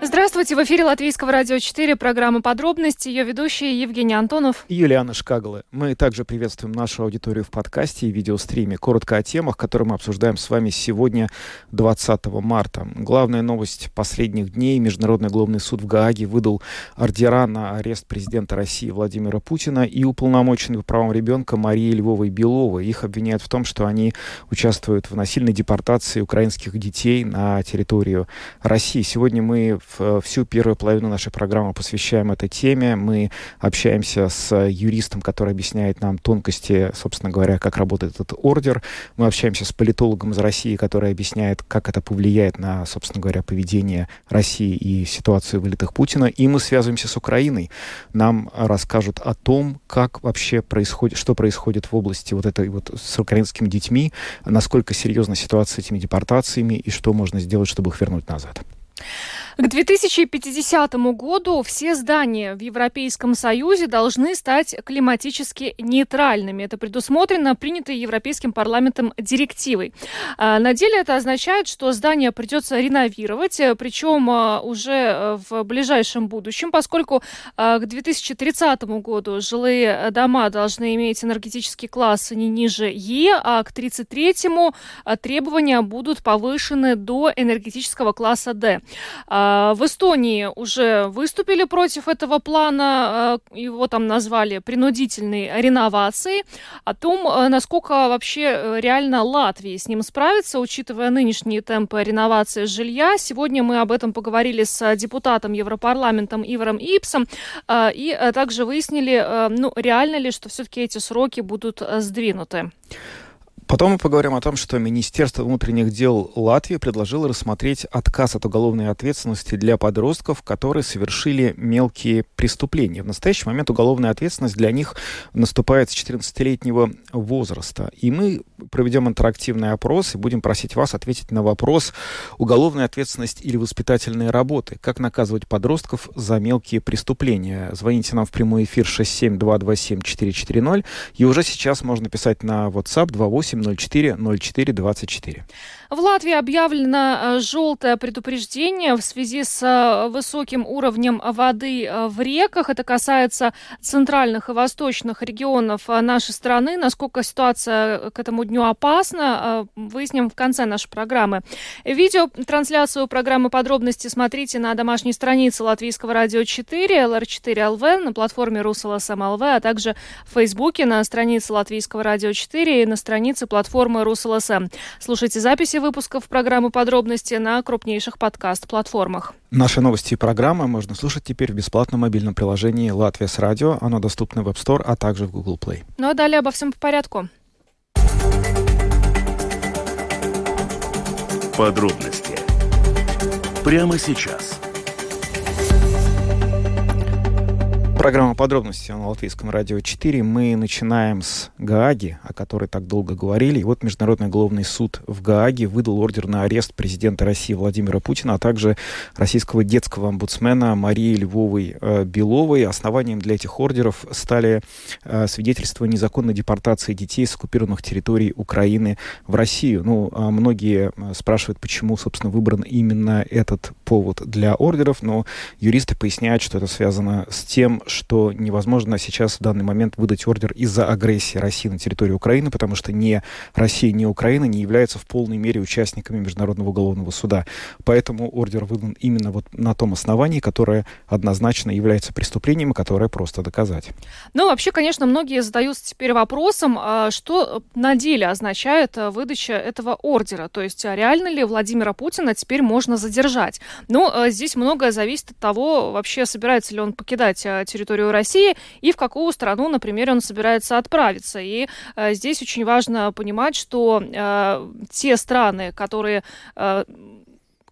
Здравствуйте, в эфире Латвийского радио 4, программа «Подробности», ее ведущие Евгений Антонов и Юлиана Шкаглы. Мы также приветствуем нашу аудиторию в подкасте и видеостриме. Коротко о темах, которые мы обсуждаем с вами сегодня, 20 марта. Главная новость последних дней. Международный уголовный суд в Гааге выдал ордера на арест президента России Владимира Путина и уполномоченного по правам ребенка Марии Львовой-Беловой. Их обвиняют в том, что они участвуют в насильной депортации украинских детей на территорию России. Сегодня мы всю первую половину нашей программы посвящаем этой теме. Мы общаемся с юристом, который объясняет нам тонкости, собственно говоря, как работает этот ордер. Мы общаемся с политологом из России, который объясняет, как это повлияет на, собственно говоря, поведение России и ситуацию в элитах Путина. И мы связываемся с Украиной. Нам расскажут о том, как вообще происходит, что происходит в области вот этой вот с украинскими детьми, насколько серьезна ситуация с этими депортациями и что можно сделать, чтобы их вернуть назад. К 2050 году все здания в Европейском Союзе должны стать климатически нейтральными. Это предусмотрено принятой Европейским парламентом директивой. На деле это означает, что здания придется реновировать, причем уже в ближайшем будущем, поскольку к 2030 году жилые дома должны иметь энергетический класс не ниже Е, а к 2033-му требования будут повышены до энергетического класса Д. В Эстонии уже выступили против этого плана, его там назвали принудительной реновацией. О том, насколько вообще реально Латвии с ним справиться, учитывая нынешние темпы реновации жилья. Сегодня мы об этом поговорили с депутатом Европарламента Иваром Ипсом и также выяснили, реально ли, что все-таки эти сроки будут сдвинуты. Потом мы поговорим о том, что Министерство внутренних дел Латвии предложило рассмотреть отказ от уголовной ответственности для подростков, которые совершили мелкие преступления. В настоящий момент уголовная ответственность для них наступает с 14-летнего возраста. И мы проведем интерактивный опрос и будем просить вас ответить на вопрос: уголовная ответственность или воспитательные работы? Как наказывать подростков за мелкие преступления? Звоните нам в прямой эфир 67227440. И уже сейчас можно писать на WhatsApp 28 04 04 24. В Латвии объявлено желтое предупреждение в связи с высоким уровнем воды в реках. Это касается центральных и восточных регионов нашей страны. Насколько ситуация к этому дню опасна, выясним в конце нашей программы. Видеотрансляцию программы «Подробности» смотрите на домашней странице Латвийского радио 4, LR4LV, на платформе RusLSM.LV, а также в Фейсбуке на странице Латвийского радио 4 и на странице платформы РусЛСМ. Слушайте записи выпусков программы «Подробности» на крупнейших подкаст-платформах. Наши новости и программы можно слушать теперь в бесплатном мобильном приложении «Латвия с радио». Оно доступно в App Store, а также в Google Play. Ну а далее обо всем по порядку. Подробности. Прямо сейчас. Программа «Подробности» на Латвийском радио 4. Мы начинаем с Гааги, о которой так долго говорили. И вот Международный уголовный суд в Гааге выдал ордер на арест президента России Владимира Путина, а также российского детского омбудсмена Марии Львовой-Беловой. Основанием для этих ордеров стали свидетельства незаконной депортации детей с оккупированных территорий Украины в Россию. Многие спрашивают, почему, собственно, выбран именно этот повод для ордеров, но юристы поясняют, что это связано с тем, что невозможно сейчас в данный момент выдать ордер из-за агрессии России на территории Украины, потому что ни Россия, ни Украина не являются в полной мере участниками Международного уголовного суда. Поэтому ордер выдан именно вот на том основании, которое однозначно является преступлением, которое просто доказать. Вообще, конечно, многие задаются теперь вопросом, что на деле означает выдача этого ордера. То есть реально ли Владимира Путина теперь можно задержать? Здесь многое зависит от того, вообще собирается ли он покидать территорию России и в какую страну, например, он собирается отправиться. И здесь очень важно понимать, что те страны, которые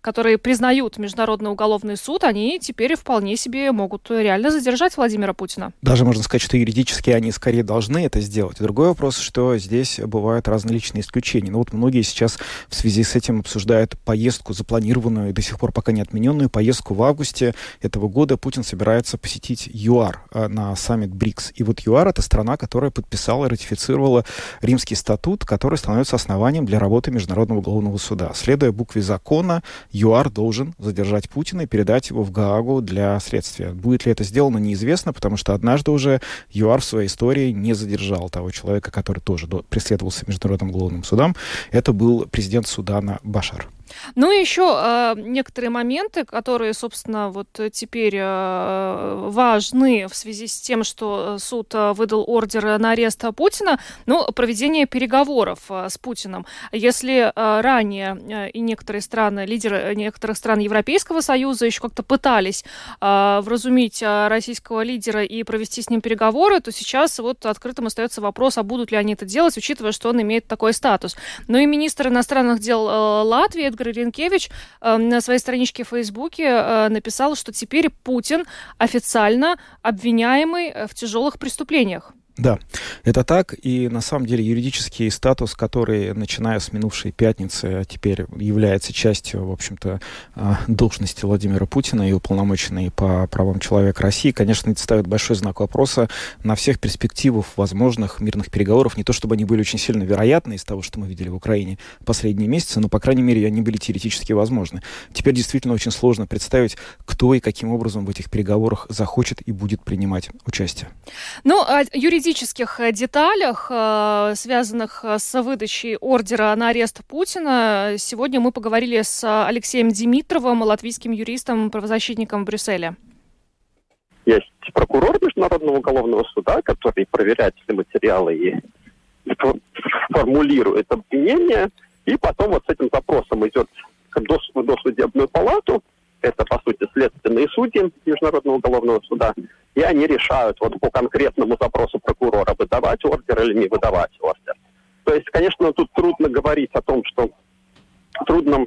которые признают Международный уголовный суд, они теперь вполне себе могут реально задержать Владимира Путина. Даже можно сказать, что юридически они скорее должны это сделать. Другой вопрос, что здесь бывают различные исключения. Ну вот многие сейчас в связи с этим обсуждают поездку, запланированную и до сих пор пока не отмененную, поездку в августе этого года. Путин собирается посетить ЮАР на саммит БРИКС. И вот ЮАР — это страна, которая подписала и ратифицировала Римский статут, который становится основанием для работы Международного уголовного суда. Следуя букве закона, ЮАР должен задержать Путина и передать его в Гаагу для следствия. Будет ли это сделано, неизвестно, потому что однажды уже ЮАР в своей истории не задержал того человека, который тоже преследовался Международным уголовным судом. Это был президент Судана Башар. Ну и еще некоторые моменты, которые, собственно, вот теперь важны в связи с тем, что суд выдал ордер на арест Путина, ну, проведение переговоров с Путиным. Если ранее и некоторые страны, лидеры некоторых стран Европейского Союза еще как-то пытались вразумить российского лидера и провести с ним переговоры, то сейчас вот открытым остается вопрос, а будут ли они это делать, учитывая, что он имеет такой статус. Ну и министр иностранных дел Латвии Эдгар Ринкевич на своей страничке в Фейсбуке написал, что теперь Путин официально обвиняемый в тяжелых преступлениях. Да, это так, и на самом деле юридический статус, который, начиная с минувшей пятницы, теперь является частью, в общем-то, должности Владимира Путина и уполномоченной по правам человека России, конечно, это ставит большой знак вопроса на всех перспективах возможных мирных переговоров, не то чтобы они были очень сильно вероятны из того, что мы видели в Украине последние месяцы, но, по крайней мере, они были теоретически возможны. Теперь действительно очень сложно представить, кто и каким образом в этих переговорах захочет и будет принимать участие. Ну, юридических деталях, связанных с выдачей ордера на арест Путина, сегодня мы поговорили с Алексеем Димитровым, латвийским юристом, правозащитником в Брюсселе. Есть прокурор Международного уголовного суда, который проверяет все материалы и формулирует обвинение, и потом вот с этим запросом идет в досудебную палату. Это, по сути, следственные судьи Международного уголовного суда, и они решают вот по конкретному запросу прокурора, выдавать ордер или не выдавать ордер. То есть, конечно, тут трудно говорить о том, что трудно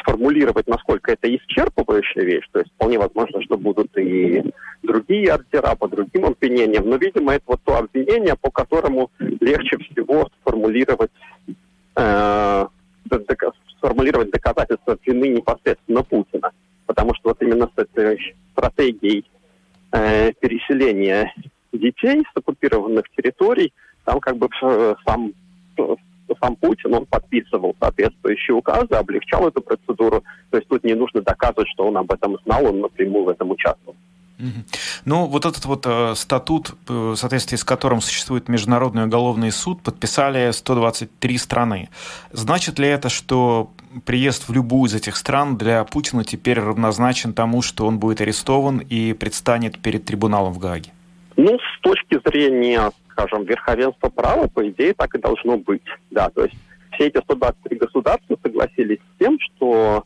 сформулировать, насколько это исчерпывающая вещь. То есть, вполне возможно, что будут и другие ордера по другим обвинениям. Но, видимо, это вот то обвинение, по которому легче всего сформулировать доказательства вины непосредственно Путина. Потому что вот именно с этой стратегией переселения детей с оккупированных территорий, там как бы сам Путин, он подписывал соответствующие указы, облегчал эту процедуру. То есть тут не нужно доказывать, что он об этом знал, он напрямую в этом участвовал. Ну, вот этот вот статут, в соответствии с которым существует Международный уголовный суд, подписали 123 страны. Значит ли это, что приезд в любую из этих стран для Путина теперь равнозначен тому, что он будет арестован и предстанет перед трибуналом в Гааге? Ну, с точки зрения, скажем, верховенства права, по идее, так и должно быть. Да, то есть все эти 123 государства согласились с тем, что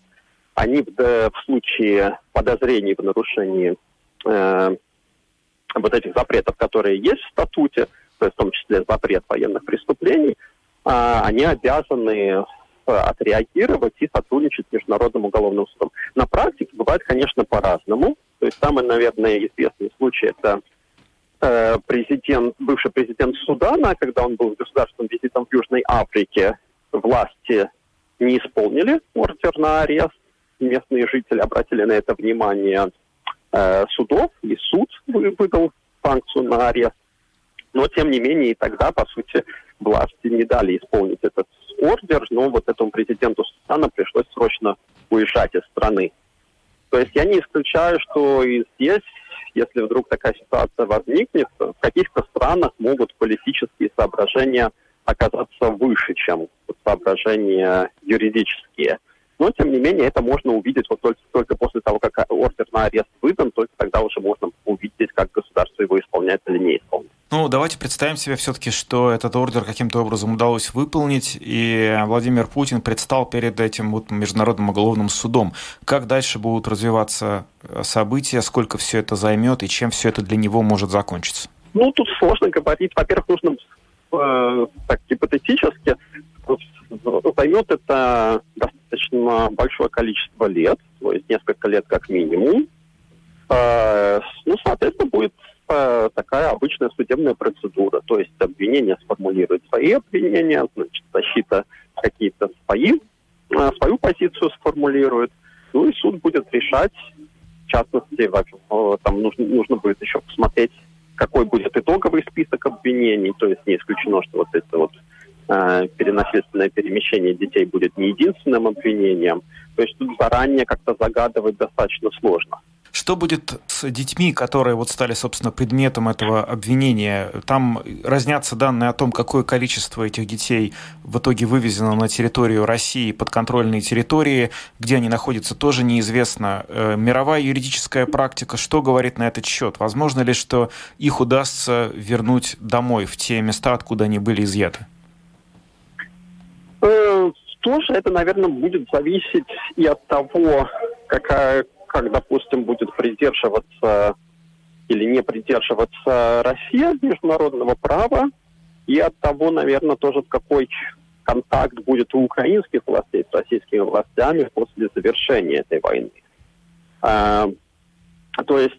они в случае подозрений в нарушении вот этих запретов, которые есть в статуте, то есть в том числе запрет военных преступлений, они обязаны отреагировать и сотрудничать с Международным уголовным судом. На практике бывает, конечно, по-разному. То есть самый, наверное, известный случай – это бывший президент Судана, когда он был государственным визитом в Южной Африке, власти не исполнили ордер на арест. Местные жители обратили на это внимание судов, и суд выдал санкцию на арест. Но, тем не менее, и тогда, по сути, власти не дали исполнить этот ордер, но вот этому президенту Судана пришлось срочно уезжать из страны. То есть я не исключаю, что и здесь, если вдруг такая ситуация возникнет, в каких-то странах могут политические соображения оказаться выше, чем соображения юридические. Но, тем не менее, это можно увидеть вот только после того, как ордер на арест выдан, только тогда уже можно увидеть, как государство его исполняет или не исполняет. Ну, давайте представим себе все-таки, что этот ордер каким-то образом удалось выполнить, и Владимир Путин предстал перед этим вот Международным уголовным судом. Как дальше будут развиваться события, сколько все это займет, и чем все это для него может закончиться? Ну, тут сложно говорить. Во-первых, нужно так гипотетически, займет это достаточно достаточно большое количество лет, то есть несколько лет как минимум. Ну, соответственно, будет такая обычная судебная процедура. То есть обвинение сформулирует свои обвинения, значит, защита какие-то свою позицию сформулирует. Ну и суд будет решать, в частности, там нужно будет еще посмотреть, какой будет итоговый список обвинений. То есть не исключено, что вот это вот перенасильственное перемещение детей будет не единственным обвинением. То есть тут заранее как-то загадывать достаточно сложно. Что будет с детьми, которые вот стали, собственно, предметом этого обвинения? Там разнятся данные о том, какое количество этих детей в итоге вывезено на территорию России, подконтрольные территории, где они находятся, тоже неизвестно. Мировая юридическая практика, что говорит на этот счет? Возможно ли, что их удастся вернуть домой, в те места, откуда они были изъяты? Тоже это, наверное, будет зависеть и от того, как, допустим, будет придерживаться или не придерживаться Россия международного права, и от того, наверное, тоже какой контакт будет у украинских властей с российскими властями после завершения этой войны. То есть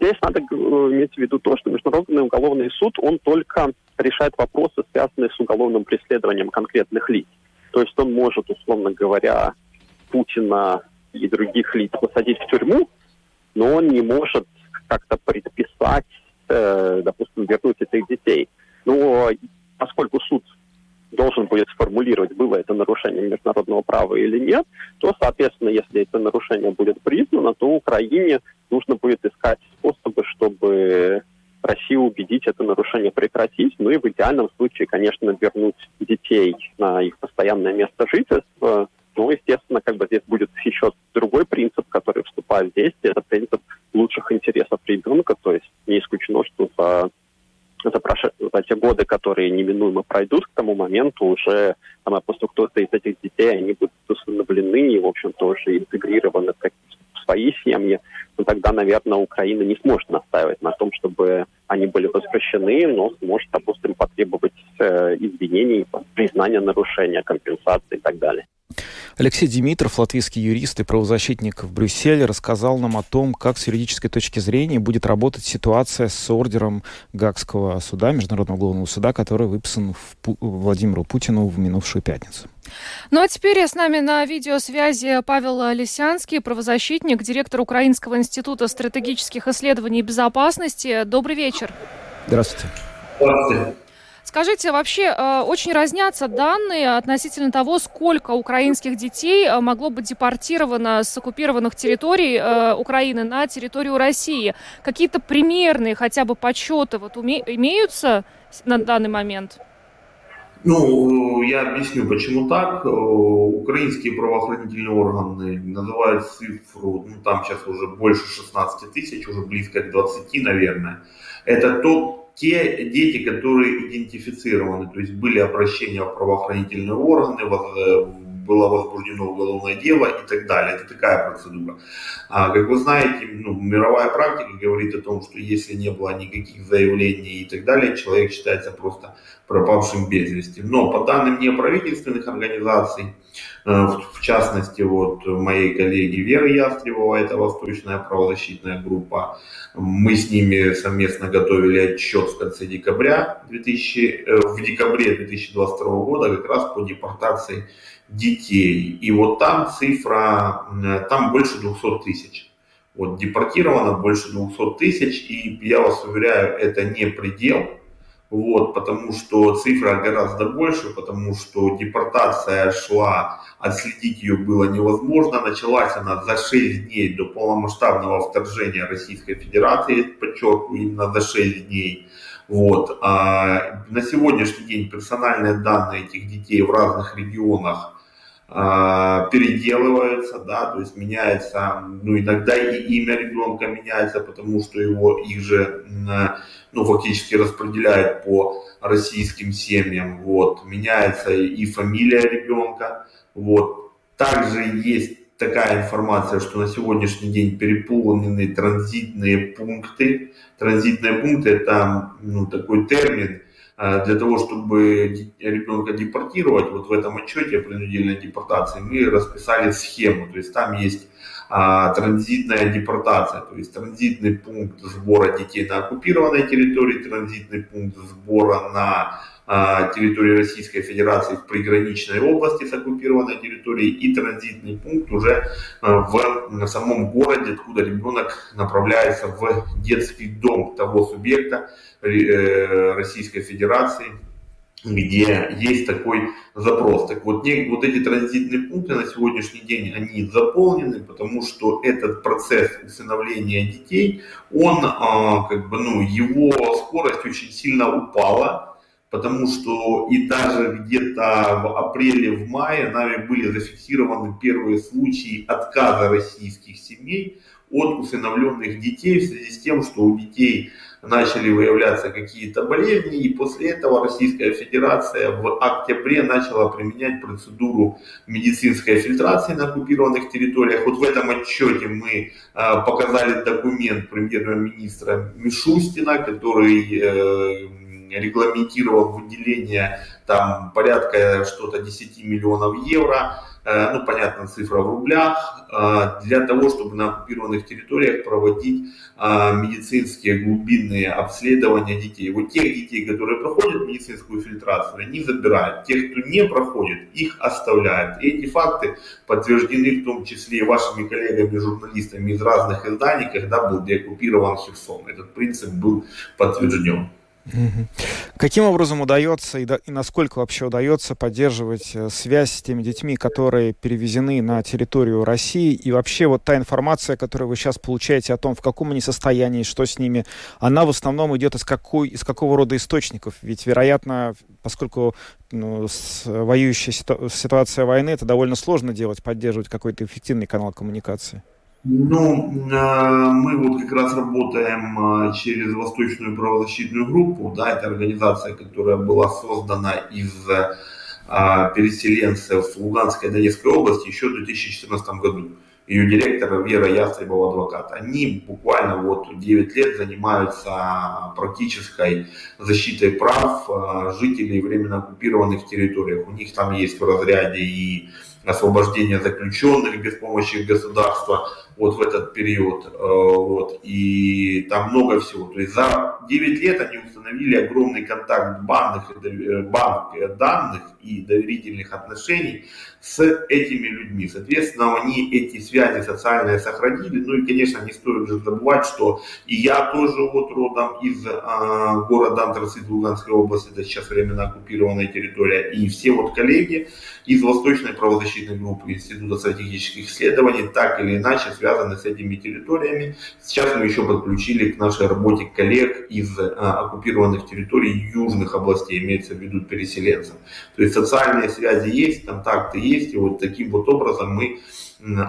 здесь надо иметь в виду то, что Международный уголовный суд, он только решает вопросы, связанные с уголовным преследованием конкретных лиц. То есть он может, условно говоря, Путина и других лиц посадить в тюрьму, но он не может как-то предписать, допустим, вернуть этих детей. Но поскольку суд должен будет сформулировать, было это нарушение международного права или нет, то, соответственно, если это нарушение будет признано, то Украине нужно будет искать способы, чтобы Россию убедить это нарушение прекратить. Ну и в идеальном случае, конечно, вернуть детей на их постоянное место жительства. Ну, естественно, здесь будет еще другой принцип, который вступает в действие. Это принцип лучших интересов ребенка. То есть не исключено, что за те годы, которые неминуемо пройдут, к тому моменту уже после кто-то из этих детей, они будут усыновлены и, в общем-то, уже интегрированы в свои семьи. Но тогда, наверное, Украина не сможет настаивать на том, чтобы они были возвращены, но сможет, допустим, потребовать извинений, признания нарушения, компенсации и так далее. Алексей Димитров, латвийский юрист и правозащитник в Брюсселе, рассказал нам о том, как с юридической точки зрения будет работать ситуация с ордером Гаагского суда, Международного уголовного суда, который выписан Владимиру Путину в минувшую пятницу. Ну а теперь с нами на видеосвязи Павел Лисянский, правозащитник, директор Украинского института стратегических исследований и безопасности. Добрый вечер. Здравствуйте. Здравствуйте. Скажите, вообще очень разнятся данные относительно того, сколько украинских детей могло быть депортировано с оккупированных территорий Украины на территорию России. Какие-то примерные хотя бы подсчеты имеются на данный момент? Ну, я объясню, почему так. Украинские правоохранительные органы называют цифру, там сейчас уже больше 16 тысяч, уже близко к 20, наверное. Это те дети, которые идентифицированы, то есть были обращения в правоохранительные органы, было возбуждено уголовное дело и так далее. Это такая процедура. Как вы знаете, мировая практика говорит о том, что если не было никаких заявлений и так далее, человек считается просто пропавшим без вести. Но по данным неправительственных организаций, в частности, моей коллеги Веры Ястребовой, это восточная правозащитная группа, мы с ними совместно готовили отчет в конце декабря, в декабре 2022 года как раз по депортации детей. И там цифра, там больше 200 тысяч. Депортировано больше 200 тысяч, и я вас уверяю, это не предел. Потому что цифра гораздо больше, потому что депортация шла, отследить ее было невозможно. Началась она за 6 дней до полномасштабного вторжения Российской Федерации, подчеркиваю, именно за 6 дней. На сегодняшний день персональные данные этих детей в разных регионах переделываются, то есть меняется, иногда и имя ребенка меняется, потому что их же, фактически распределяют по российским семьям, меняется и фамилия ребенка, Также есть такая информация, что на сегодняшний день переполнены транзитные пункты. Транзитные пункты – это такой термин, для того, чтобы ребенка депортировать, вот в этом отчете о принудительной депортации мы расписали схему, то есть там есть транзитная депортация, то есть транзитный пункт сбора детей на оккупированной территории, транзитный пункт сбора на территории Российской Федерации в приграничной области с оккупированной территорией и транзитный пункт уже в самом городе, откуда ребенок направляется в детский дом того субъекта Российской Федерации, где есть такой запрос. Так вот, вот эти транзитные пункты на сегодняшний день, они заполнены, потому что этот процесс усыновления детей, он, его скорость очень сильно упала, потому что и даже где-то в апреле, в мае нами были зафиксированы первые случаи отказа российских семей от усыновленных детей в связи с тем, что у детей начали выявляться какие-то болезни, и после этого Российская Федерация в октябре начала применять процедуру медицинской фильтрации на оккупированных территориях. Вот в этом отчете мы показали документ премьер-министра Мишустина, который регламентировал выделение там порядка 10 миллионов евро, понятно, цифра в рублях, для того, чтобы на оккупированных территориях проводить медицинские глубинные обследования детей. Вот тех детей, которые проходят медицинскую фильтрацию, они забирают. Тех, кто не проходит, их оставляют. И эти факты подтверждены в том числе и вашими коллегами-журналистами из разных изданий, когда был деоккупирован Херсон. Этот принцип был подтвержден. Каким образом удается и насколько вообще удается поддерживать связь с теми детьми, которые перевезены на территорию России? И вообще вот та информация, которую вы сейчас получаете о том, в каком они состоянии, что с ними, она в основном идет из какого рода источников? Ведь, вероятно, поскольку воюющая ситуация войны, это довольно сложно делать, поддерживать какой-то эффективный канал коммуникации. Мы вот как раз работаем через Восточную правозащитную группу, это организация, которая была создана из переселенцев Луганской и Донецкой области еще в 2014 году. Ее директора Вера Ястребова, адвокат. Они буквально 9 лет занимаются практической защитой прав жителей временно оккупированных территорий. У них там есть в разряде и освобождение заключенных без помощи государства в этот период. И там много всего. То есть за 9 лет они установили огромный контакт банк данных и доверительных отношений с этими людьми. Соответственно, они эти связи социальные сохранили. И, конечно, не стоит же забывать, что и я тоже родом из города Антрацит Луганской области, это сейчас временно оккупированная территория, и все коллеги из Восточной правозащитной группы Института стратегических исследований так или иначе связаны с этими территориями. Сейчас мы еще подключили к нашей работе коллег из оккупированных территорий южных областей, имеется в виду переселенцев. То есть социальные связи есть, контакты есть, и таким образом мы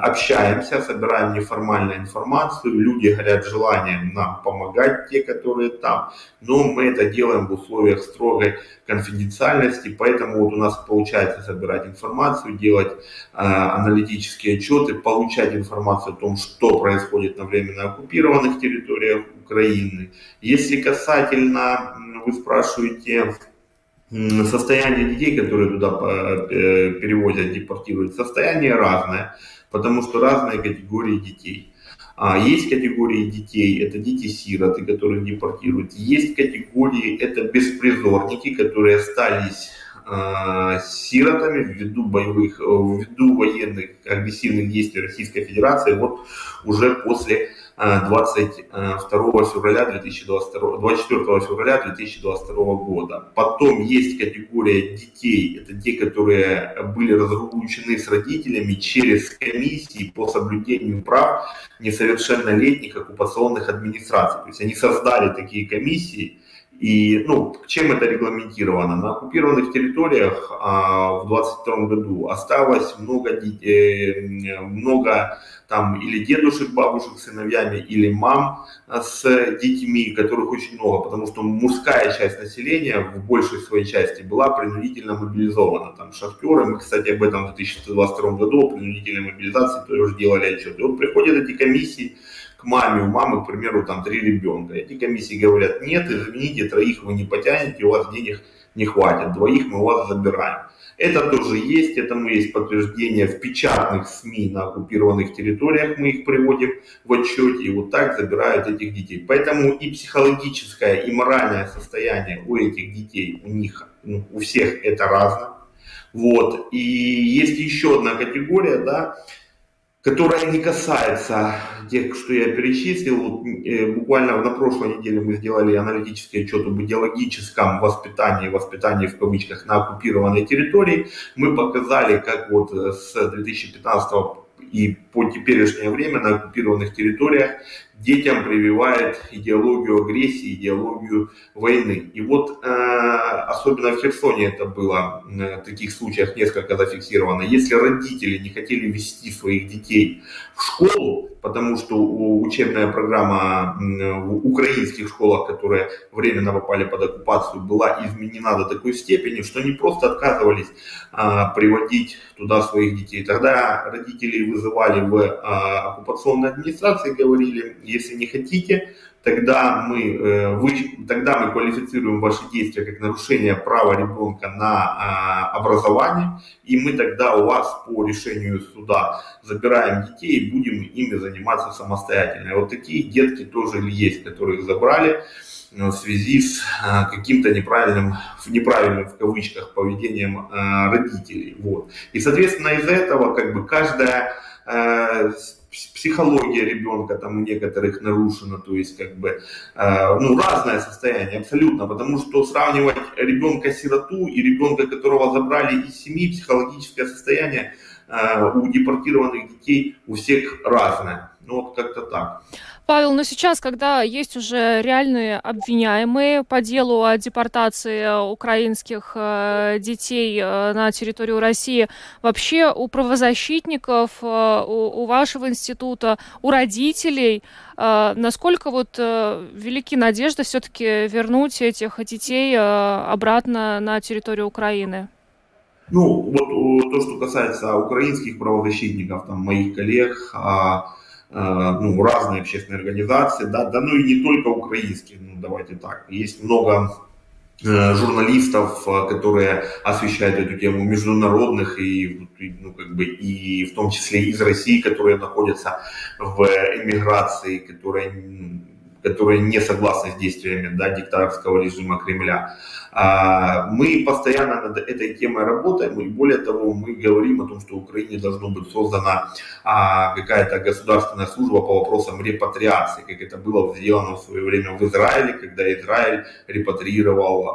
общаемся, собираем неформальную информацию, люди горят желанием нам помогать, те, которые там, но мы это делаем в условиях строгой конфиденциальности, поэтому у нас получается собирать информацию, делать аналитические отчеты, получать информацию о том, что происходит на временно оккупированных территориях Украины. Если касательно, вы спрашиваете, состояние детей, которые туда перевозят, депортируют, состояние разное, потому что разные категории детей. Есть категории детей, это дети-сироты, которых депортируют. Есть категории, это беспризорники, которые остались сиротами ввиду военных агрессивных действий Российской Федерации уже после 24 февраля 2022 года. Потом есть категория детей, это те, которые были разлучены с родителями через комиссии по соблюдению прав несовершеннолетних оккупационных администраций. То есть они создали такие комиссии. И чем это регламентировано? На оккупированных территориях в 22 году осталось много детей, или дедушек, бабушек с сыновьями, или мам с детьми, которых очень много, потому что мужская часть населения в большей своей части была принудительно мобилизована. Шахтеры, мы, кстати, об этом в 2022 году, о принудительной мобилизации тоже делали отчеты. Приходят эти комиссии, к маме, у мамы, к примеру, там 3 ребенка. Эти комиссии говорят: нет, извините, 3 вы не потянете, у вас денег не хватит, 2 мы у вас забираем. Это тоже есть, этому есть подтверждение в печатных СМИ на оккупированных территориях, мы их приводим в отчете, и вот так забирают этих детей. Поэтому и психологическое, и моральное состояние у этих детей, у них, у всех это разное. Вот. И есть еще одна категория, да, которая не касается тех, что я перечислил. Буквально на прошлой неделе мы сделали аналитический отчет об идеологическом воспитании, воспитании в кавычках, на оккупированной территории. Мы показали, как вот с 2015 и по теперешнее время на оккупированных территориях детям прививает идеологию агрессии, идеологию войны. И вот особенно в Херсоне это было, в таких случаях несколько зафиксировано. Если родители не хотели вести своих детей в школу, потому что учебная программа в украинских школах, которые временно попали под оккупацию, была изменена до такой степени, что они просто отказывались приводить туда своих детей. Тогда родители вызывали в оккупационной администрации, говорили: если не хотите, тогда мы квалифицируем ваши действия как нарушение права ребенка на образование, и мы тогда у вас по решению суда забираем детей и будем ими заниматься самостоятельно. И вот такие детки тоже есть, которых забрали в связи с каким-то неправильным в кавычках поведением родителей. Вот. И, соответственно, из-за этого как бы каждая психология ребенка там у некоторых нарушена, то есть как бы разное состояние абсолютно, потому что сравнивать ребенка-сироту и ребенка, которого забрали из семьи, психологическое состояние у депортированных детей у всех разное. Ну вот как-то так. Павел, но сейчас, когда есть уже реальные обвиняемые по делу о депортации украинских детей на территорию России, вообще у правозащитников, у вашего института, у родителей, насколько вот велики надежды все-таки вернуть этих детей обратно на территорию Украины? Ну, вот то, что касается украинских правозащитников, там, моих коллег, разные общественные организации, да, и не только украинские, давайте так, есть много журналистов, которые освещают эту тему, международных и в том числе из России, которые находятся в эмиграции, которые не согласны с действиями, да, диктаторского режима Кремля. Мы постоянно над этой темой работаем, и более того, мы говорим о том, что в Украине должна быть создана какая-то государственная служба по вопросам репатриации, как это было сделано в свое время в Израиле, когда Израиль репатриировал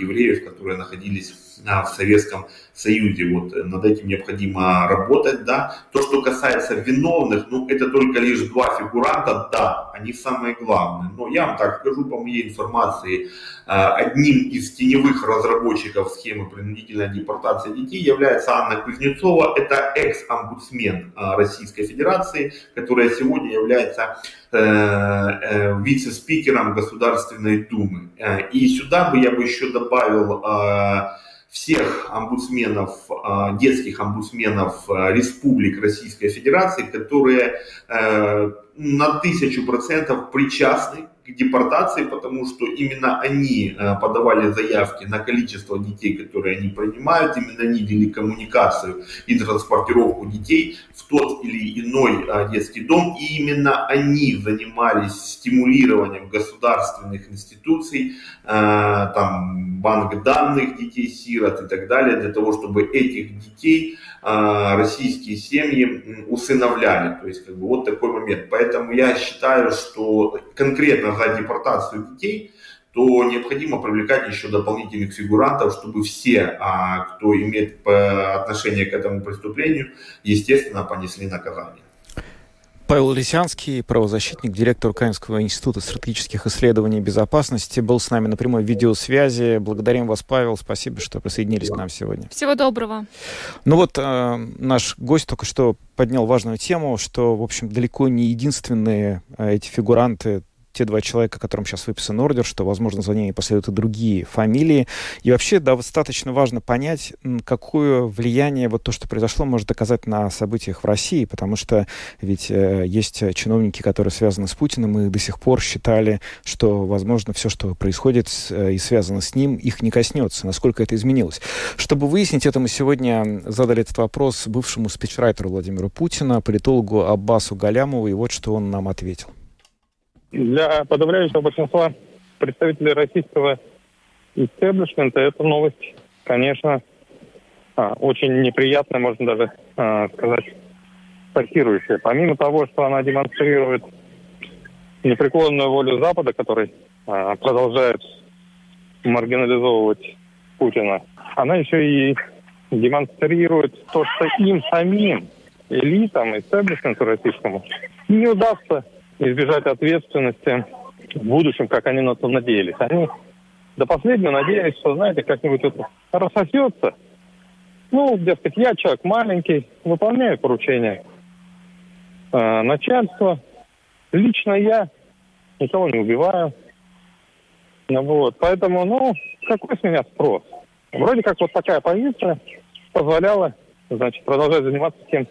евреев, которые находились в Советском Союзе. Вот над этим необходимо работать, да. То, что касается виновных, это только лишь 2 фигуранта, да, они самые главные. Но я вам так скажу, по моей информации, одним из теневых разработчиков схемы принудительной депортации детей является Анна Кузнецова. Это экс-омбудсмен Российской Федерации, которая сегодня является вице-спикером Государственной Думы. И сюда бы я еще добавил всех омбудсменов, детских омбудсменов республик Российской Федерации, которые на 1000% причастны к депортации, потому что именно они подавали заявки на количество детей, которые они принимают, именно они вели коммуникацию и транспортировку детей в тот или иной детский дом, и именно они занимались стимулированием государственных институций, там, банк данных детей-сирот и так далее, для того, чтобы этих детей российские семьи усыновляли. То есть, вот такой момент. Поэтому я считаю, что конкретно за депортацию детей, то необходимо привлекать еще дополнительных фигурантов, чтобы все, кто имеет отношение к этому преступлению, естественно, понесли наказание. Павел Лисянский, правозащитник, директор Украинского института стратегических исследований и безопасности, был с нами на прямой видеосвязи. Благодарим вас, Павел. Спасибо, что присоединились к нам сегодня. Всего доброго. Наш гость только что поднял важную тему, что, в общем, далеко не единственные эти фигуранты те два человека, которым сейчас выписан ордер, что, возможно, за ними последуют и другие фамилии. И вообще, да, достаточно важно понять, какое влияние вот то, что произошло, может оказать на событиях в России, потому что ведь есть чиновники, которые связаны с Путиным, и до сих пор считали, что, возможно, все, что происходит и связано с ним, их не коснется. Насколько это изменилось? Чтобы выяснить это, мы сегодня задали этот вопрос бывшему спичрайтеру Владимира Путина, политологу Аббасу Галямову, и вот что он нам ответил. Для подавляющего большинства представителей российского истеблишмента эта новость, конечно, очень неприятная, можно даже сказать, шокирующая. Помимо того, что она демонстрирует непреклонную волю Запада, который продолжает маргинализовывать Путина, она еще и демонстрирует то, что им самим, элитам, истеблишменту российскому, не удастся избежать ответственности в будущем, как они на это надеялись. Они до последнего надеялись, что, знаете, как-нибудь это рассосется. Ну, дескать, я человек маленький, выполняю поручения начальства. Лично я никого не убиваю. Вот. Поэтому, какой с меня спрос? Вроде как вот такая позиция позволяла, значит, продолжать заниматься тем,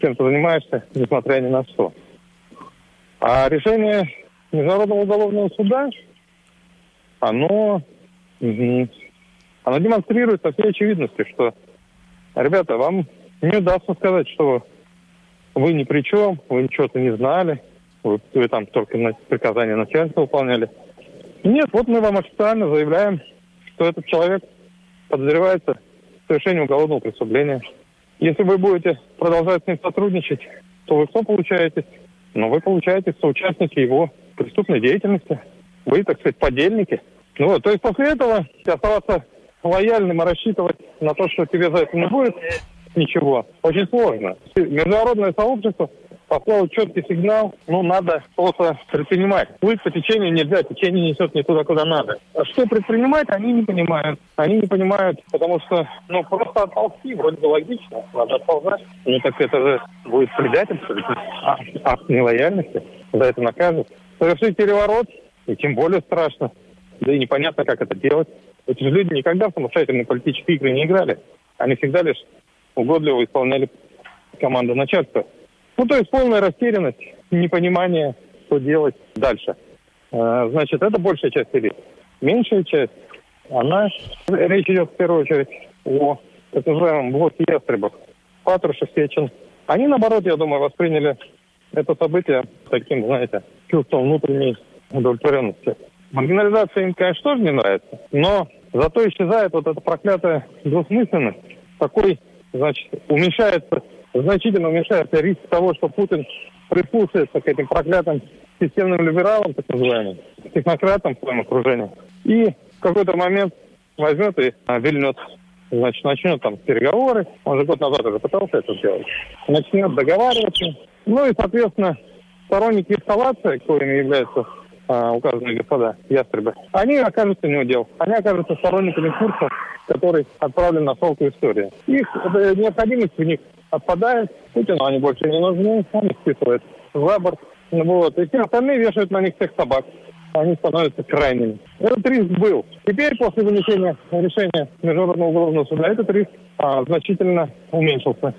чем ты занимаешься, несмотря ни на что. А решение Международного уголовного суда, оно демонстрирует со всей очевидностью, что, ребята, вам не удастся сказать, что вы ни при чем, вы ничего-то не знали, вы там только приказания начальства выполняли. Нет, вот мы вам официально заявляем, что этот человек подозревается в совершении уголовного преступления. Если вы будете продолжать с ним сотрудничать, то вы что получаете? Но вы получаете соучастники его преступной деятельности. Вы, так сказать, подельники. Вот. То есть после этого оставаться лояльным и рассчитывать на то, что тебе за это не будет ничего, очень сложно. Международное сообщество послало четкий сигнал, надо что-то предпринимать. Плыть по течению нельзя, течение несет не туда, куда надо. А что предпринимать, они не понимают. Они не понимают, потому что, просто отползти, вроде бы логично, надо отползать. Так это же будет предательство, акт нелояльности, за это накажут. Совершить переворот, и тем более страшно, да и непонятно, как это делать. Эти же люди никогда в самостоятельные политические игры не играли. Они всегда лишь угодливо исполняли команду начальства. То есть полная растерянность, непонимание, что делать дальше. Значит, это большая часть элит. Меньшая часть, речь идет в первую очередь о так называемом блоке ястребов. Патрушев, Сечин. Они, наоборот, я думаю, восприняли это событие таким, знаете, чувством внутренней удовлетворенности. Маргинализация им, конечно, тоже не нравится, но зато исчезает вот эта проклятая двусмысленность. Такой, значит, значительно уменьшается риск того, что Путин припустится к этим проклятым системным либералам, так называемым, технократам в своем окружении, и в какой-то момент возьмет и вильнет, значит, начнет там переговоры, он же год назад уже пытался это сделать, начнет договариваться, и, соответственно, сторонники эскалации, коими являются указанные господа ястребы, они окажутся не у дел, они окажутся сторонниками курса, который отправлен на солнце истории. Их необходимость в них отпадает, Путину они больше не нужны, он их списывает за борт. И все остальные вешают на них всех собак. Они становятся крайними. Этот риск был. Теперь, после вынесения решения Международного уголовного суда, этот риск значительно уменьшился.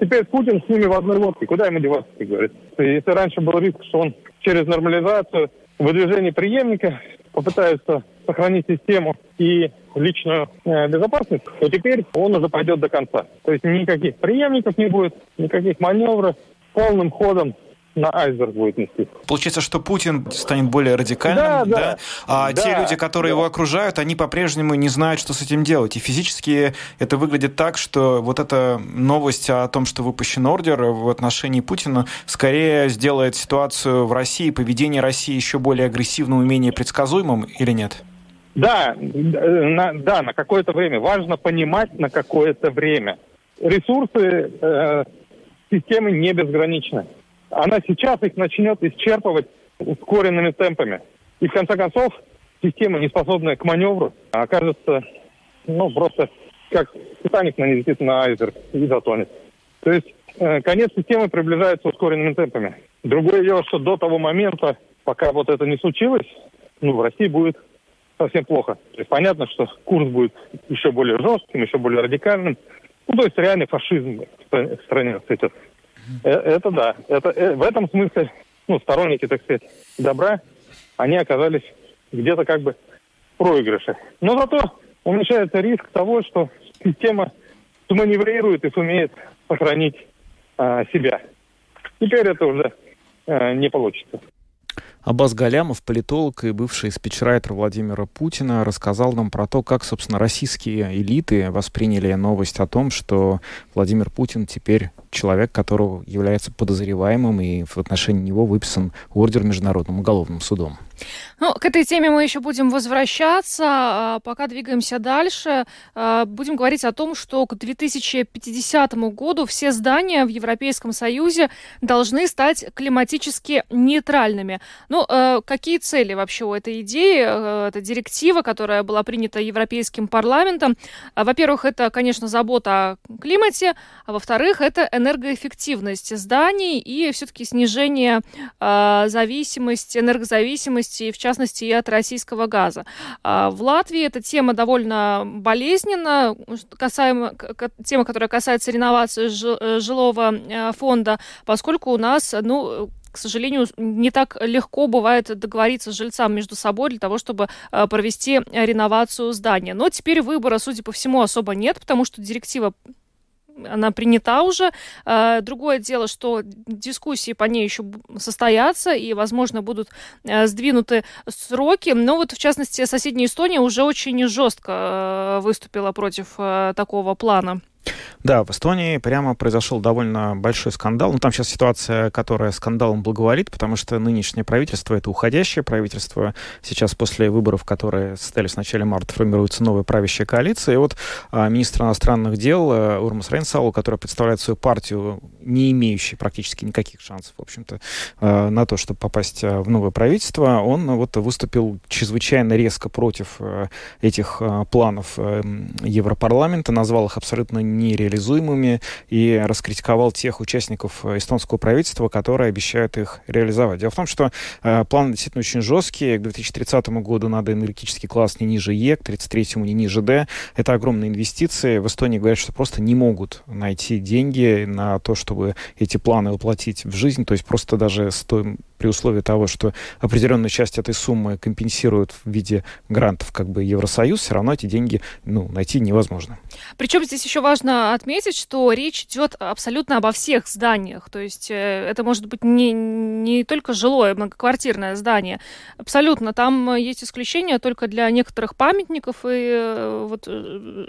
Теперь Путин с ними в одной лодке. Куда ему деваться, как говорит? Если раньше был риск, что он через нормализацию, выдвижение преемника попытается сохранить систему и личную безопасность, то теперь он уже пойдет до конца. То есть никаких преемников не будет, никаких маневров, полным ходом на айсберг будет нести. Получается, что Путин станет более радикальным, да? А те люди, которые его окружают, они по-прежнему не знают, что с этим делать. И физически это выглядит так, что вот эта новость о том, что выпущен ордер в отношении Путина, скорее сделает ситуацию в России, поведение России еще более агрессивным и менее предсказуемым, или нет? Да, на какое-то время. Важно понимать, на какое-то время. Ресурсы системы не безграничны. Она сейчас их начнет исчерпывать ускоренными темпами. И в конце концов, система, не способная к маневру, окажется, просто как Титаник налетит на айсберг и затонет. То есть конец системы приближается ускоренными темпами. Другое дело, что до того момента пока вот это не случилось, ну, в России будет совсем плохо. То есть понятно, что курс будет еще более жестким, еще более радикальным. Ну, то есть реальный фашизм в стране цветет. Это да. Это, в этом смысле, ну, сторонники, так сказать, добра, они оказались где-то как бы в проигрыше. Но зато уменьшается риск того, что система маневрирует и сумеет сохранить себя. Теперь это уже не получится. Аббас Галямов, политолог и бывший спичрайтер Владимира Путина, рассказал нам про то, как, собственно, российские элиты восприняли новость о том, что Владимир Путин теперь человек, которого является подозреваемым, и в отношении него выписан ордер Международным уголовным судом. Ну, к этой теме мы еще будем возвращаться. Пока двигаемся дальше. Будем говорить о том, что к 2050 году все здания в Европейском Союзе должны стать климатически нейтральными. Ну, какие цели вообще у этой идеи? Это директива, которая была принята Европейским парламентом. Во-первых, это, конечно, забота о климате. А во-вторых, это энергоэффективность зданий и все-таки снижение зависимости, энергозависимости, и в частности и от российского газа. В Латвии эта тема довольно болезненна, тема, которая касается реновации жилого фонда, поскольку у нас, ну, к сожалению, не так легко бывает договориться с жильцами между собой для того, чтобы провести реновацию здания. Но теперь выбора, судя по всему, особо нет, потому что директива, она принята уже. Другое дело, что дискуссии по ней еще состоятся и, возможно, будут сдвинуты сроки. Но вот, в частности, соседняя Эстония уже очень жестко выступила против такого плана. Да, в Эстонии прямо произошел довольно большой скандал. Ну, там сейчас ситуация, которая скандалом благоволит, потому что нынешнее правительство, это уходящее правительство. Сейчас после выборов, которые состоялись в начале марта, формируется новая правящая коалиция. И вот министр иностранных дел Урмас Рейнсалу, который представляет свою партию, не имеющую практически никаких шансов, в общем-то, на то, чтобы попасть в новое правительство, он вот выступил чрезвычайно резко против этих планов Европарламента, назвал их абсолютно нереализуемыми и раскритиковал тех участников эстонского правительства, которые обещают их реализовать. Дело в том, что планы действительно очень жесткие. К 2030 году надо энергетический класс не ниже Е, к 2033 не ниже Д. Это огромные инвестиции. В Эстонии говорят, что просто не могут найти деньги на то, чтобы эти планы воплотить в жизнь. То есть просто даже при условии того, что определенную часть этой суммы компенсируют в виде грантов как бы Евросоюз, все равно эти деньги, ну, найти невозможно. Причем здесь еще важно отметить, что речь идет абсолютно обо всех зданиях. То есть это может быть не только жилое, многоквартирное здание. Абсолютно. Там есть исключения только для некоторых памятников и вот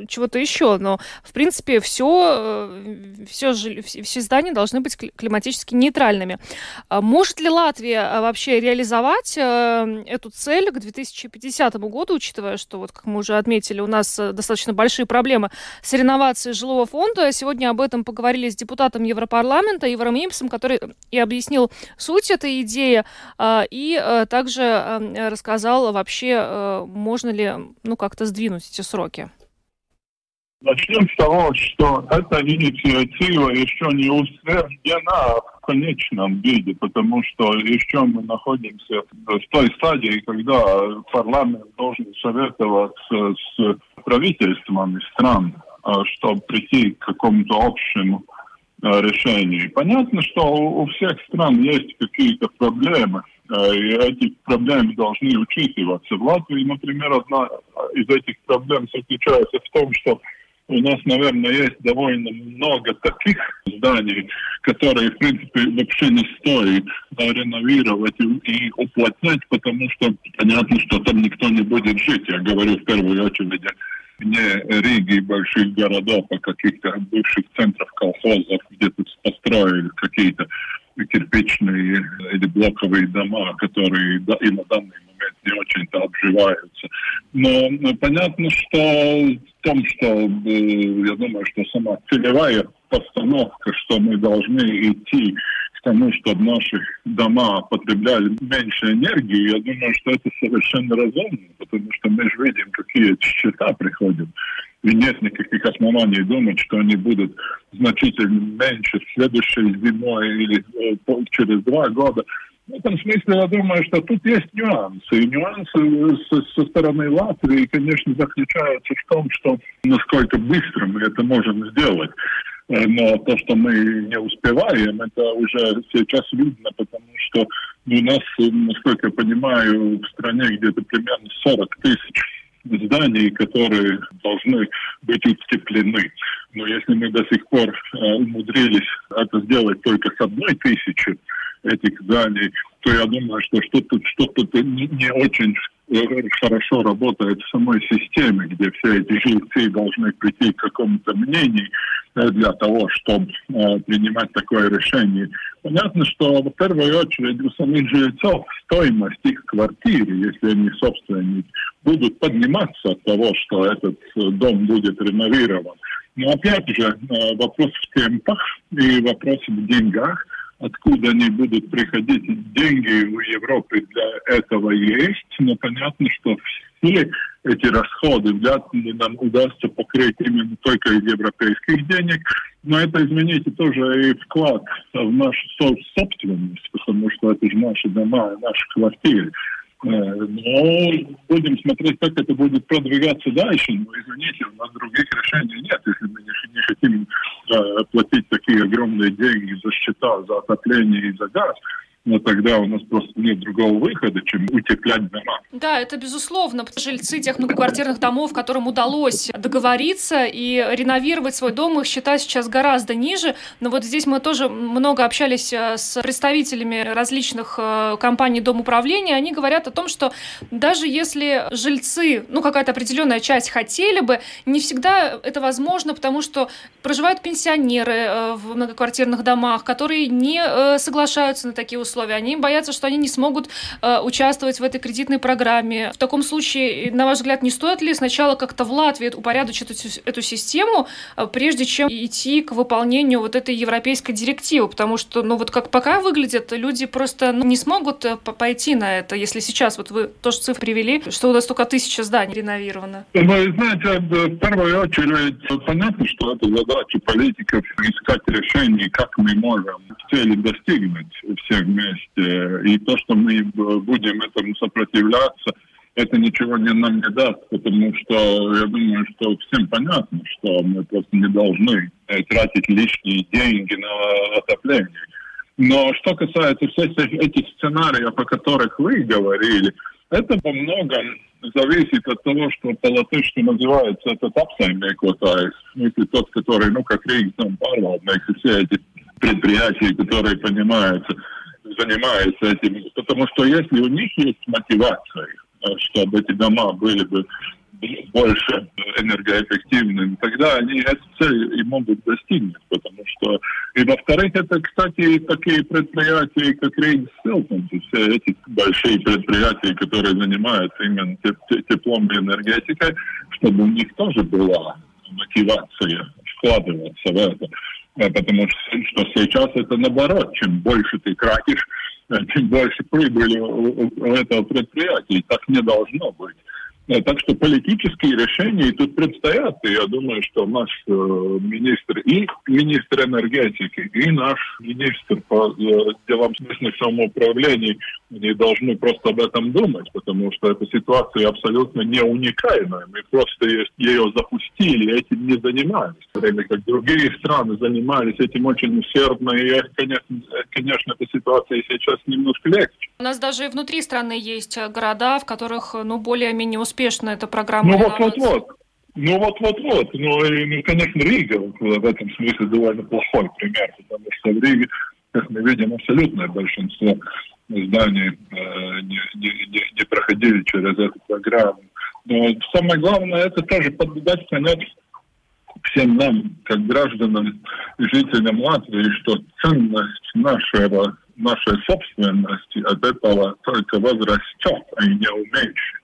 чего-то еще. Но, в принципе, все здания должны быть климатически нейтральными. Может ли Латвия вообще реализовать эту цель к 2050 году, учитывая, что, вот, как мы уже отметили, у нас достаточно большие проблемы с реновацией жилого фонда? Сегодня об этом поговорили с депутатом Европарламента Иваром Импсом, который и объяснил суть этой идеи, и также рассказал вообще, можно ли, ну, как-то сдвинуть эти сроки. Начнем с того, что эта инициатива еще не утверждена в конечном виде, потому что еще мы находимся в той стадии, когда парламент должен советоваться с правительствами стран, чтобы прийти к какому-то общему решению. Понятно, что у всех стран есть какие-то проблемы, и эти проблемы должны учитываться. В Латвии, например, одна из этих проблем заключается в том, что у нас, наверное, есть довольно много таких зданий, которые, в принципе, вообще не стоит реновировать и уплотнять, потому что понятно, что там никто не будет жить. Я говорю в первую очередь не Риги и больших городов, а каких-то бывших центров колхозов, где тут построили какие-то кирпичные или блоковые дома, которые и на данный момент не очень-то обживаются. Но понятно, что в том, что, я думаю, что сама целевая постановка, что мы должны идти к тому, чтобы наши дома потребляли меньше энергии, я думаю, что это совершенно разумно, потому что мы же видим, какие счета приходят. И нет никаких оснований думать, что они будут значительно меньше следующей зимой или через 2 года. В этом смысле, я думаю, что тут есть нюансы. И нюансы со стороны Латвии, конечно, заключаются в том, что насколько быстро мы это можем сделать. Но то, что мы не успеваем, это уже сейчас видно, потому что у нас, насколько я понимаю, в стране где-то примерно 40 тысяч зданий, которые должны быть утеплены. Но если мы до сих пор умудрились это сделать только с 1 тысячи этих зданий, то я думаю, что что-то не очень хорошо работает в самой системе, где все эти жильцы должны прийти к какому-то мнению для того, чтобы принимать такое решение. Понятно, что в первую очередь у самих жильцов стоимость их квартиры, если они собственники, будут подниматься от того, что этот дом будет реновирован. Но опять же, вопрос в темпах и вопрос в деньгах. Откуда они будут приходить, деньги у Европы для этого есть, но понятно, что все эти расходы вряд ли нам удастся покрыть именно только из европейских денег, но это, извините, тоже и вклад в нашу собственность, потому что это же наши дома, наши квартиры. Но будем смотреть, как это будет продвигаться дальше. Но, извините, у нас других решений нет, если мы не хотим платить такие огромные деньги за счета, за отопление и за газ. Но тогда у нас просто нет другого выхода, чем утеплять дома. Да, это безусловно. Жильцы тех многоквартирных домов, которым удалось договориться и реновировать свой дом, их счета сейчас гораздо ниже. Но вот здесь мы тоже много общались с представителями различных компаний домоуправления. Они говорят о том, что даже если жильцы, какая-то определенная часть хотели бы, не всегда это возможно, потому что проживают пенсионеры в многоквартирных домах, которые не соглашаются на такие условия. Они боятся, что они не смогут участвовать в этой кредитной программе. В таком случае, на ваш взгляд, не стоит ли сначала как-то в Латвии упорядочить эту систему, прежде чем идти к выполнению вот этой европейской директивы? Потому что, как пока выглядят, люди просто не смогут пойти на это, если сейчас, вы тоже цифры привели, что у нас только 1000 зданий реновировано. Вы знаете, в первую очередь, понятно, что это задача политиков искать решение, как мы можем цели достигнуть всех вместе. И то, что мы будем этому сопротивляться, это ничего нам не даст, потому что я думаю, что всем понятно, что мы просто не должны тратить лишние деньги на отопление. Но что касается всех этих сценариев, о которых вы говорили, это во многом зависит от того, что по-латышски называется этот apsaimniekotājs, тот, который, как регион pārvaldnieks, и все эти предприятия, которые занимаются этим. Потому что если у них есть мотивация, чтобы эти дома были бы больше энергоэффективными, тогда они эту цель и могут достигнуть. Потому что... И во-вторых, это, кстати, такие предприятия, как Рейгс Силтон, все эти большие предприятия, которые занимаются именно теплом и энергетикой, чтобы у них тоже была мотивация вкладываться в это. Потому что сейчас это наоборот, чем больше ты тратишь, тем больше прибыли у этого предприятия. И так не должно быть. Так что политические решения тут предстоят. И я думаю, что наш министр и министр энергетики, и наш министр по делам местных самоуправлений не должны просто об этом думать, потому что эта ситуация абсолютно не уникальная. Мы просто ее запустили, этим не занимались. В то время как другие страны занимались этим очень усердно, и, конечно, эта ситуация сейчас немножко легче. У нас даже и внутри страны есть города, в которых, более-менее успешно эта программа. Вот. Конечно, Рига в этом смысле довольно плохой пример, потому что в Риге, как мы видим, абсолютное большинство зданий не проходили через эту программу. Но самое главное, это тоже поддать понять всем нам, как гражданам и жителям Латвии, что ценность нашей собственности от этого только возрастет, а не уменьшится.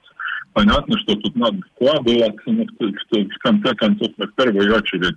Понятно, что тут надо вкладываться, но в конце концов, мы в первую очередь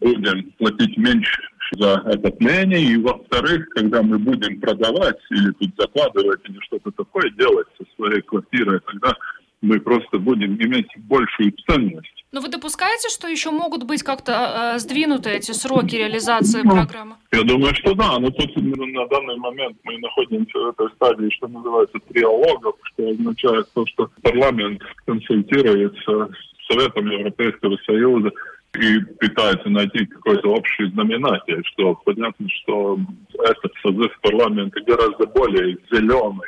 будем платить меньше за отопление, и во-вторых, когда мы будем продавать или тут закладывать или что-то такое делать со своей квартирой, тогда мы просто будем иметь большую ценность. Но вы допускаете, что еще могут быть как-то сдвинуты эти сроки реализации программы? Я думаю, что да. Но тут на данный момент мы находимся в этой стадии, что называется, триалогов, что означает то, что парламент консультируется с Советом Европейского Союза и пытается найти какой-то общий знаменатель, что понятно, что этот созыв парламента гораздо более зеленый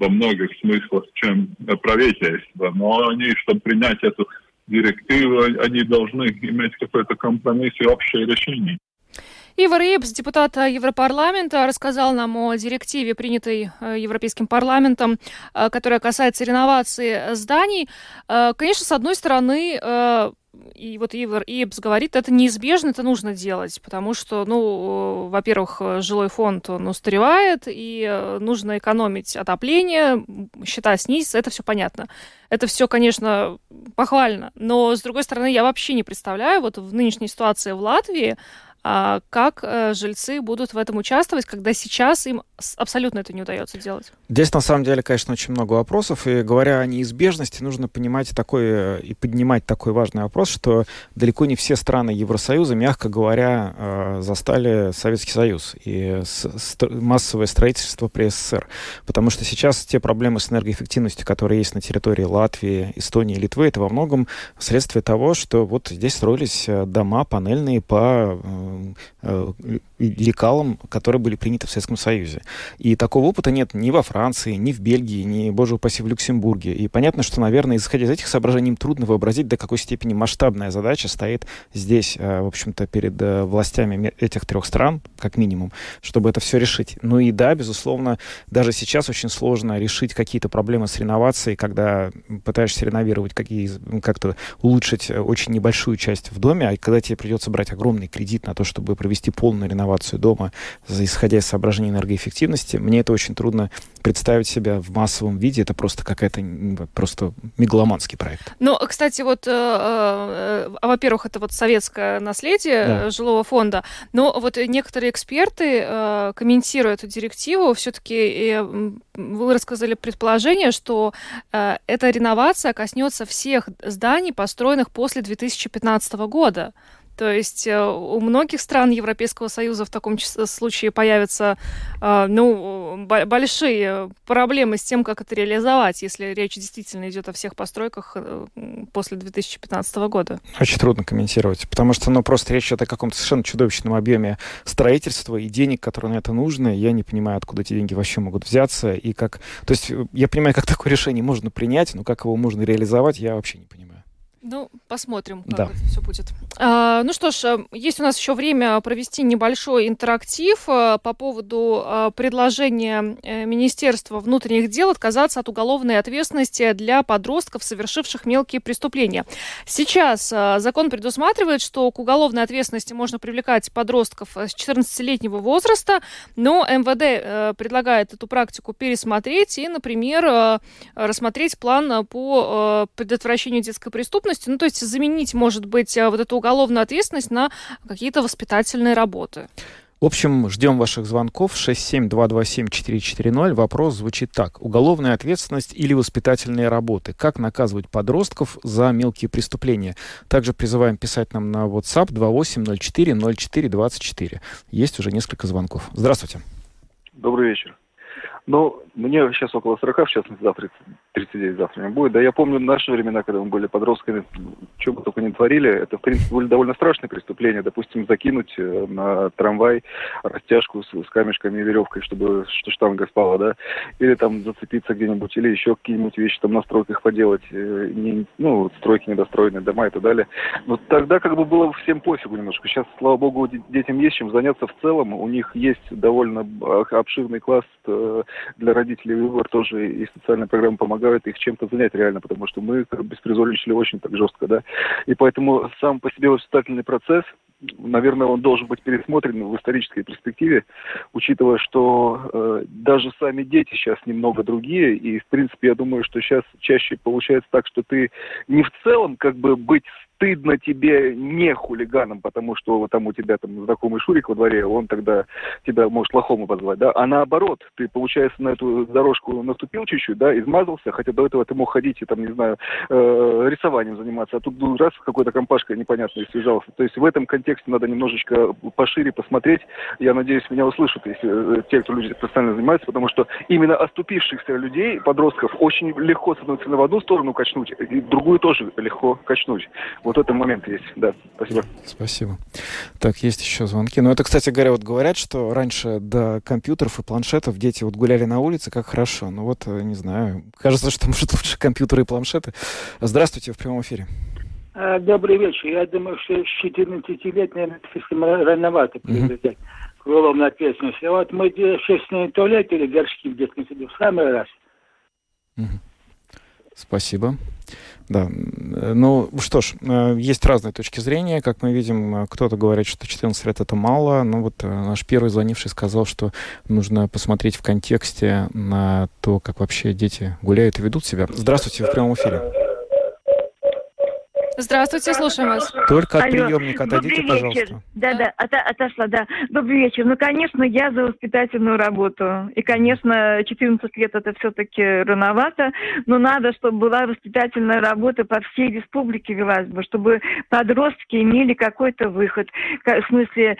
во многих смыслах, чем правительство. Но они, чтобы принять эту директиву, они должны иметь какой-то компромисс и общее решение. Ивар Ипс, депутат Европарламента, рассказал нам о директиве, принятой Европейским парламентом, которая касается реновации зданий. Конечно, с одной стороны, и вот Ивар Ипс говорит, это неизбежно, это нужно делать, потому что, ну, во-первых, жилой фонд, он устаревает, и нужно экономить отопление, счета снизятся, это все понятно. Это все, конечно, похвально, но, с другой стороны, я вообще не представляю, вот в нынешней ситуации в Латвии, как жильцы будут в этом участвовать, когда сейчас им абсолютно это не удается делать? Здесь, на самом деле, конечно, очень много вопросов. И говоря о неизбежности, нужно понимать такой и поднимать такой важный вопрос, что далеко не все страны Евросоюза, мягко говоря, застали Советский Союз и массовое строительство при СССР. Потому что сейчас те проблемы с энергоэффективностью, которые есть на территории Латвии, Эстонии, Литвы, это во многом следствие того, что вот здесь строились дома панельные по лекалам, которые были приняты в Советском Союзе. И такого опыта нет ни во Франции, ни в Бельгии, ни, боже упаси, в Люксембурге. И понятно, что, наверное, исходя из этих соображений, им трудно вообразить, до какой степени масштабная задача стоит здесь, в общем-то, перед властями этих трех стран, как минимум, чтобы это все решить. Ну и да, безусловно, даже сейчас очень сложно решить какие-то проблемы с реновацией, когда пытаешься реновировать, как-то улучшить очень небольшую часть в доме, а когда тебе придется брать огромный кредит на то, чтобы провести полную реновацию дома, исходя из соображений энергоэффективности, мне это очень трудно представить себя в массовом виде. Это просто просто мегаломанский проект. Ну, кстати, вот, во-первых, это вот советское наследие жилого фонда, но вот некоторые эксперты, комментируя эту директиву, все-таки вы рассказали предположение, что эта реновация коснется всех зданий, построенных после 2015 года. То есть у многих стран Европейского Союза в таком случае появятся большие проблемы с тем, как это реализовать, если речь действительно идет о всех постройках после 2015 года. Очень трудно комментировать, потому что просто речь идет о каком-то совершенно чудовищном объеме строительства и денег, которые на это нужны. Я не понимаю, откуда эти деньги вообще могут взяться. И как... То есть я понимаю, как такое решение можно принять, но как его можно реализовать, я вообще не понимаю. Ну, посмотрим, как это все будет. Ну что ж, есть у нас еще время провести небольшой интерактив по поводу предложения Министерства внутренних дел отказаться от уголовной ответственности для подростков, совершивших мелкие преступления. Сейчас закон предусматривает, что к уголовной ответственности можно привлекать подростков с 14-летнего возраста, но МВД предлагает эту практику пересмотреть и, например, рассмотреть план по предотвращению детской преступности. Ну, то есть заменить, может быть, вот эту уголовную ответственность на какие-то воспитательные работы. В общем, ждем ваших звонков 67227440. Вопрос звучит так. Уголовная ответственность или воспитательные работы? Как наказывать подростков за мелкие преступления? Также призываем писать нам на WhatsApp 28040424. Есть уже несколько звонков. Здравствуйте. Добрый вечер. Ну, мне сейчас около 40, в частности, завтра 39 завтра не будет. Да, я помню наши времена, когда мы были подростками, что бы только не творили. Это, в принципе, были довольно страшные преступления. Допустим, закинуть на трамвай растяжку с камешками и веревкой, чтобы штанга спала, да. Или там зацепиться где-нибудь, или еще какие-нибудь вещи там на стройках поделать. Стройки недостроенные, дома и так далее. Но тогда как бы было всем пофигу немножко. Сейчас, слава богу, детям есть чем заняться в целом. У них есть довольно обширный класс для родителей выбор тоже, и социальная программа помогает их чем-то занять реально, потому что мы беспризорничали очень так жестко, да. И поэтому сам по себе воспитательный процесс, наверное, он должен быть пересмотрен в исторической перспективе, учитывая, что даже сами дети сейчас немного другие, и, в принципе, я думаю, что сейчас чаще получается так, что ты не в целом как бы быть стыдно тебе не хулиганом, потому что там у тебя там знакомый Шурик во дворе, он тогда тебя может лохом обозвать, да, а наоборот, ты, получается, на эту дорожку наступил чуть-чуть, да, измазался, хотя до этого ты мог ходить и там, не знаю, рисованием заниматься, а тут раз какой-то компашкой непонятной связался. То есть в этом контексте надо немножечко пошире посмотреть. Я надеюсь, меня услышат, если те, кто люди профессионально занимаются, потому что именно оступившихся людей, подростков, очень легко в одну сторону качнуть, и в другую тоже легко качнуть. Вот этот момент есть, да. Спасибо. Спасибо. Так, есть еще звонки. Ну, это, кстати говоря, вот говорят, что раньше до компьютеров и планшетов дети вот гуляли на улице, как хорошо. Ну вот, не знаю, кажется, что, может, лучше компьютеры и планшеты. Здравствуйте, в прямом эфире. Добрый вечер. Я думаю, что с 14 лет, наверное, слишком рановато привлекать к уголовной ответственности. А вот мы общественные туалеты или горшки в детском саду в самый раз. Спасибо. Да. Ну, что ж, есть разные точки зрения. Как мы видим, кто-то говорит, что 14 лет – это мало. Ну, вот наш первый звонивший сказал, что нужно посмотреть в контексте на то, как вообще дети гуляют и ведут себя. Здравствуйте, в прямом эфире. Здравствуйте, слушаем вас. Только от приемника отойдите, пожалуйста. Да, отошла, да. Добрый вечер. Ну, конечно, я за воспитательную работу. И, конечно, 14 лет это все-таки рановато, но надо, чтобы была воспитательная работа по всей республике велась бы, чтобы подростки имели какой-то выход. В смысле,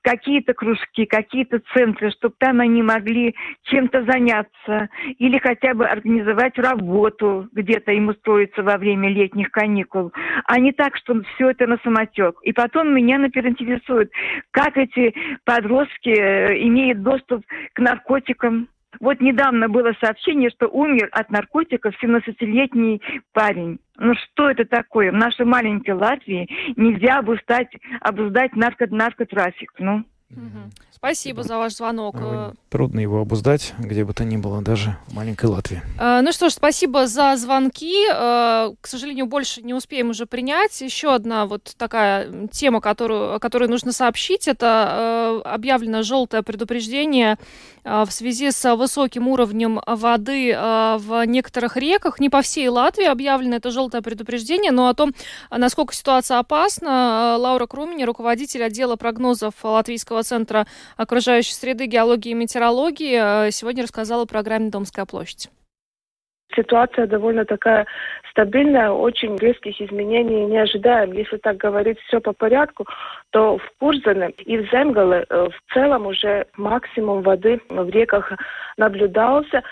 какие-то кружки, какие-то центры, чтобы там они могли чем-то заняться или хотя бы организовать работу, где-то им устроиться во время летних каникул, а не так, что все это на самотек. И потом меня, например, интересует, как эти подростки имеют доступ к наркотикам. Вот недавно было сообщение, что умер от наркотиков 17-летний парень. Ну что это такое? В нашей маленькой Латвии нельзя обуздать наркотрафик. Ну. Спасибо за ваш звонок. Трудно его обуздать, где бы то ни было, даже в маленькой Латвии. Ну что ж, спасибо за звонки. К сожалению, больше не успеем уже принять. Еще одна вот такая тема, о которой нужно сообщить, это объявлено желтое предупреждение в связи с высоким уровнем воды в некоторых реках. Не по всей Латвии объявлено это желтое предупреждение, но о том, насколько ситуация опасна, Лаура Крумини, руководитель отдела прогнозов Латвийского центра окружающей среды, геологии и метеорологии, сегодня рассказала о программе «Домская площадь». Ситуация довольно такая стабильная, очень резких изменений не ожидаем. Если так говорить все по порядку, то в Курзене и в Земгале в целом уже максимум воды в реках наблюдался.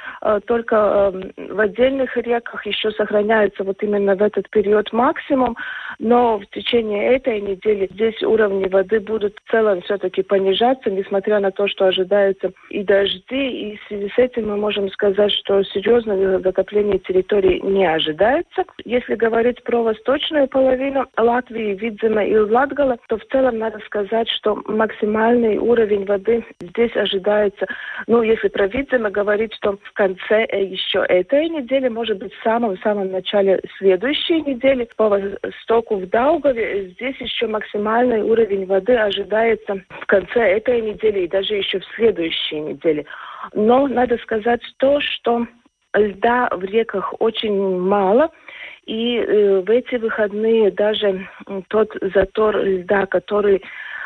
Только в отдельных реках еще сохраняется вот именно в этот период максимум. Но в течение этой недели здесь уровни воды будут в целом все-таки понижаться, несмотря на то, что ожидаются и дожди. И в связи с этим мы можем сказать, что серьезно затопление территории не ожидается. Если говорить про восточную половину Латвии, Видзема и Латгала, то в целом надо сказать, что максимальный уровень воды здесь ожидается. Ну, если про Видзема говорить, что в конце еще этой недели, может быть, в самом-самом начале следующей недели по востоку в Даугаве здесь еще максимальный уровень воды ожидается в конце этой недели и даже еще в следующей неделе. Но надо сказать то, что льда в реках очень мало, и в эти выходные даже тот затор льда, который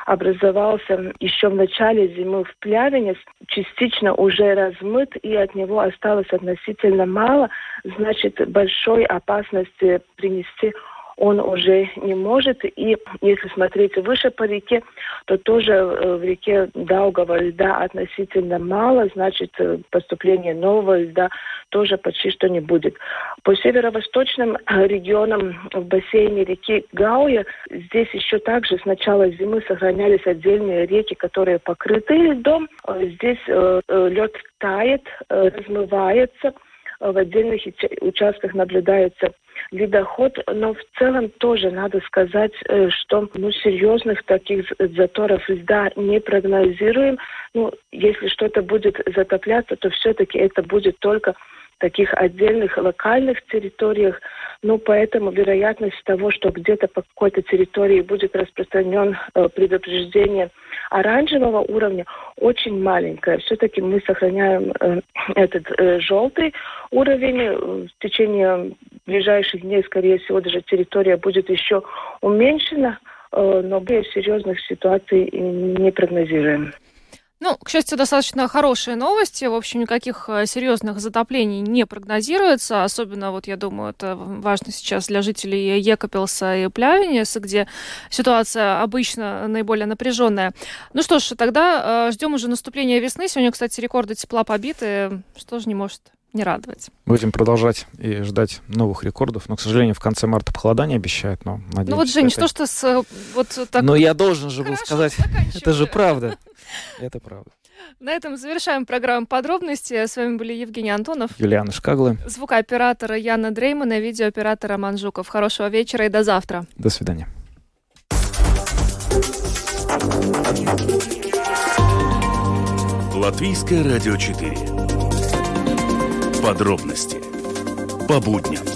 образовался еще в начале зимы в Плявине, частично уже размыт, и от него осталось относительно мало, значит, большой опасности принести он уже не может. И если смотреть выше по реке, то тоже в реке Даугава льда относительно мало, значит, поступление нового льда тоже почти что не будет. По северо-восточным регионам в бассейне реки Гауя здесь еще также с начала зимы сохранялись отдельные реки, которые покрыты льдом. Здесь лед тает, размывается. В отдельных участках наблюдается ледоход, но в целом тоже надо сказать, что серьезных таких заторов льда не прогнозируем. Если что-то будет затопляться, то все-таки это будет только в таких отдельных локальных территориях. Поэтому вероятность того, что где-то по какой-то территории будет распространен предупреждение оранжевого уровня очень маленькая. Все-таки мы сохраняем этот желтый уровень. В течение ближайших дней, скорее всего, даже территория будет еще уменьшена, но более серьезных ситуаций не прогнозируем. Ну, к счастью, достаточно хорошие новости. В общем, никаких серьезных затоплений не прогнозируется. Особенно, вот я думаю, это важно сейчас для жителей Екапелса и Плявенеса, где ситуация обычно наиболее напряженная. Ну что ж, тогда ждем уже наступления весны. Сегодня, кстати, рекорды тепла побиты. Что же не может не радовать. Будем продолжать и ждать новых рекордов. Но, к сожалению, в конце марта похолодание обещают. Но, надеюсь, ну вот, Жень, что ж ты с... Вот так... Но я должен же был сказать, это же правда. Это правда. На этом завершаем программу «Подробности». С вами были Евгений Антонов, Юлиана Шкаглы, звукооператора Яна Дреймана, видеооператор Роман Жуков. Хорошего вечера и до завтра. До свидания. Латвийское радио 4. Подробности по будням.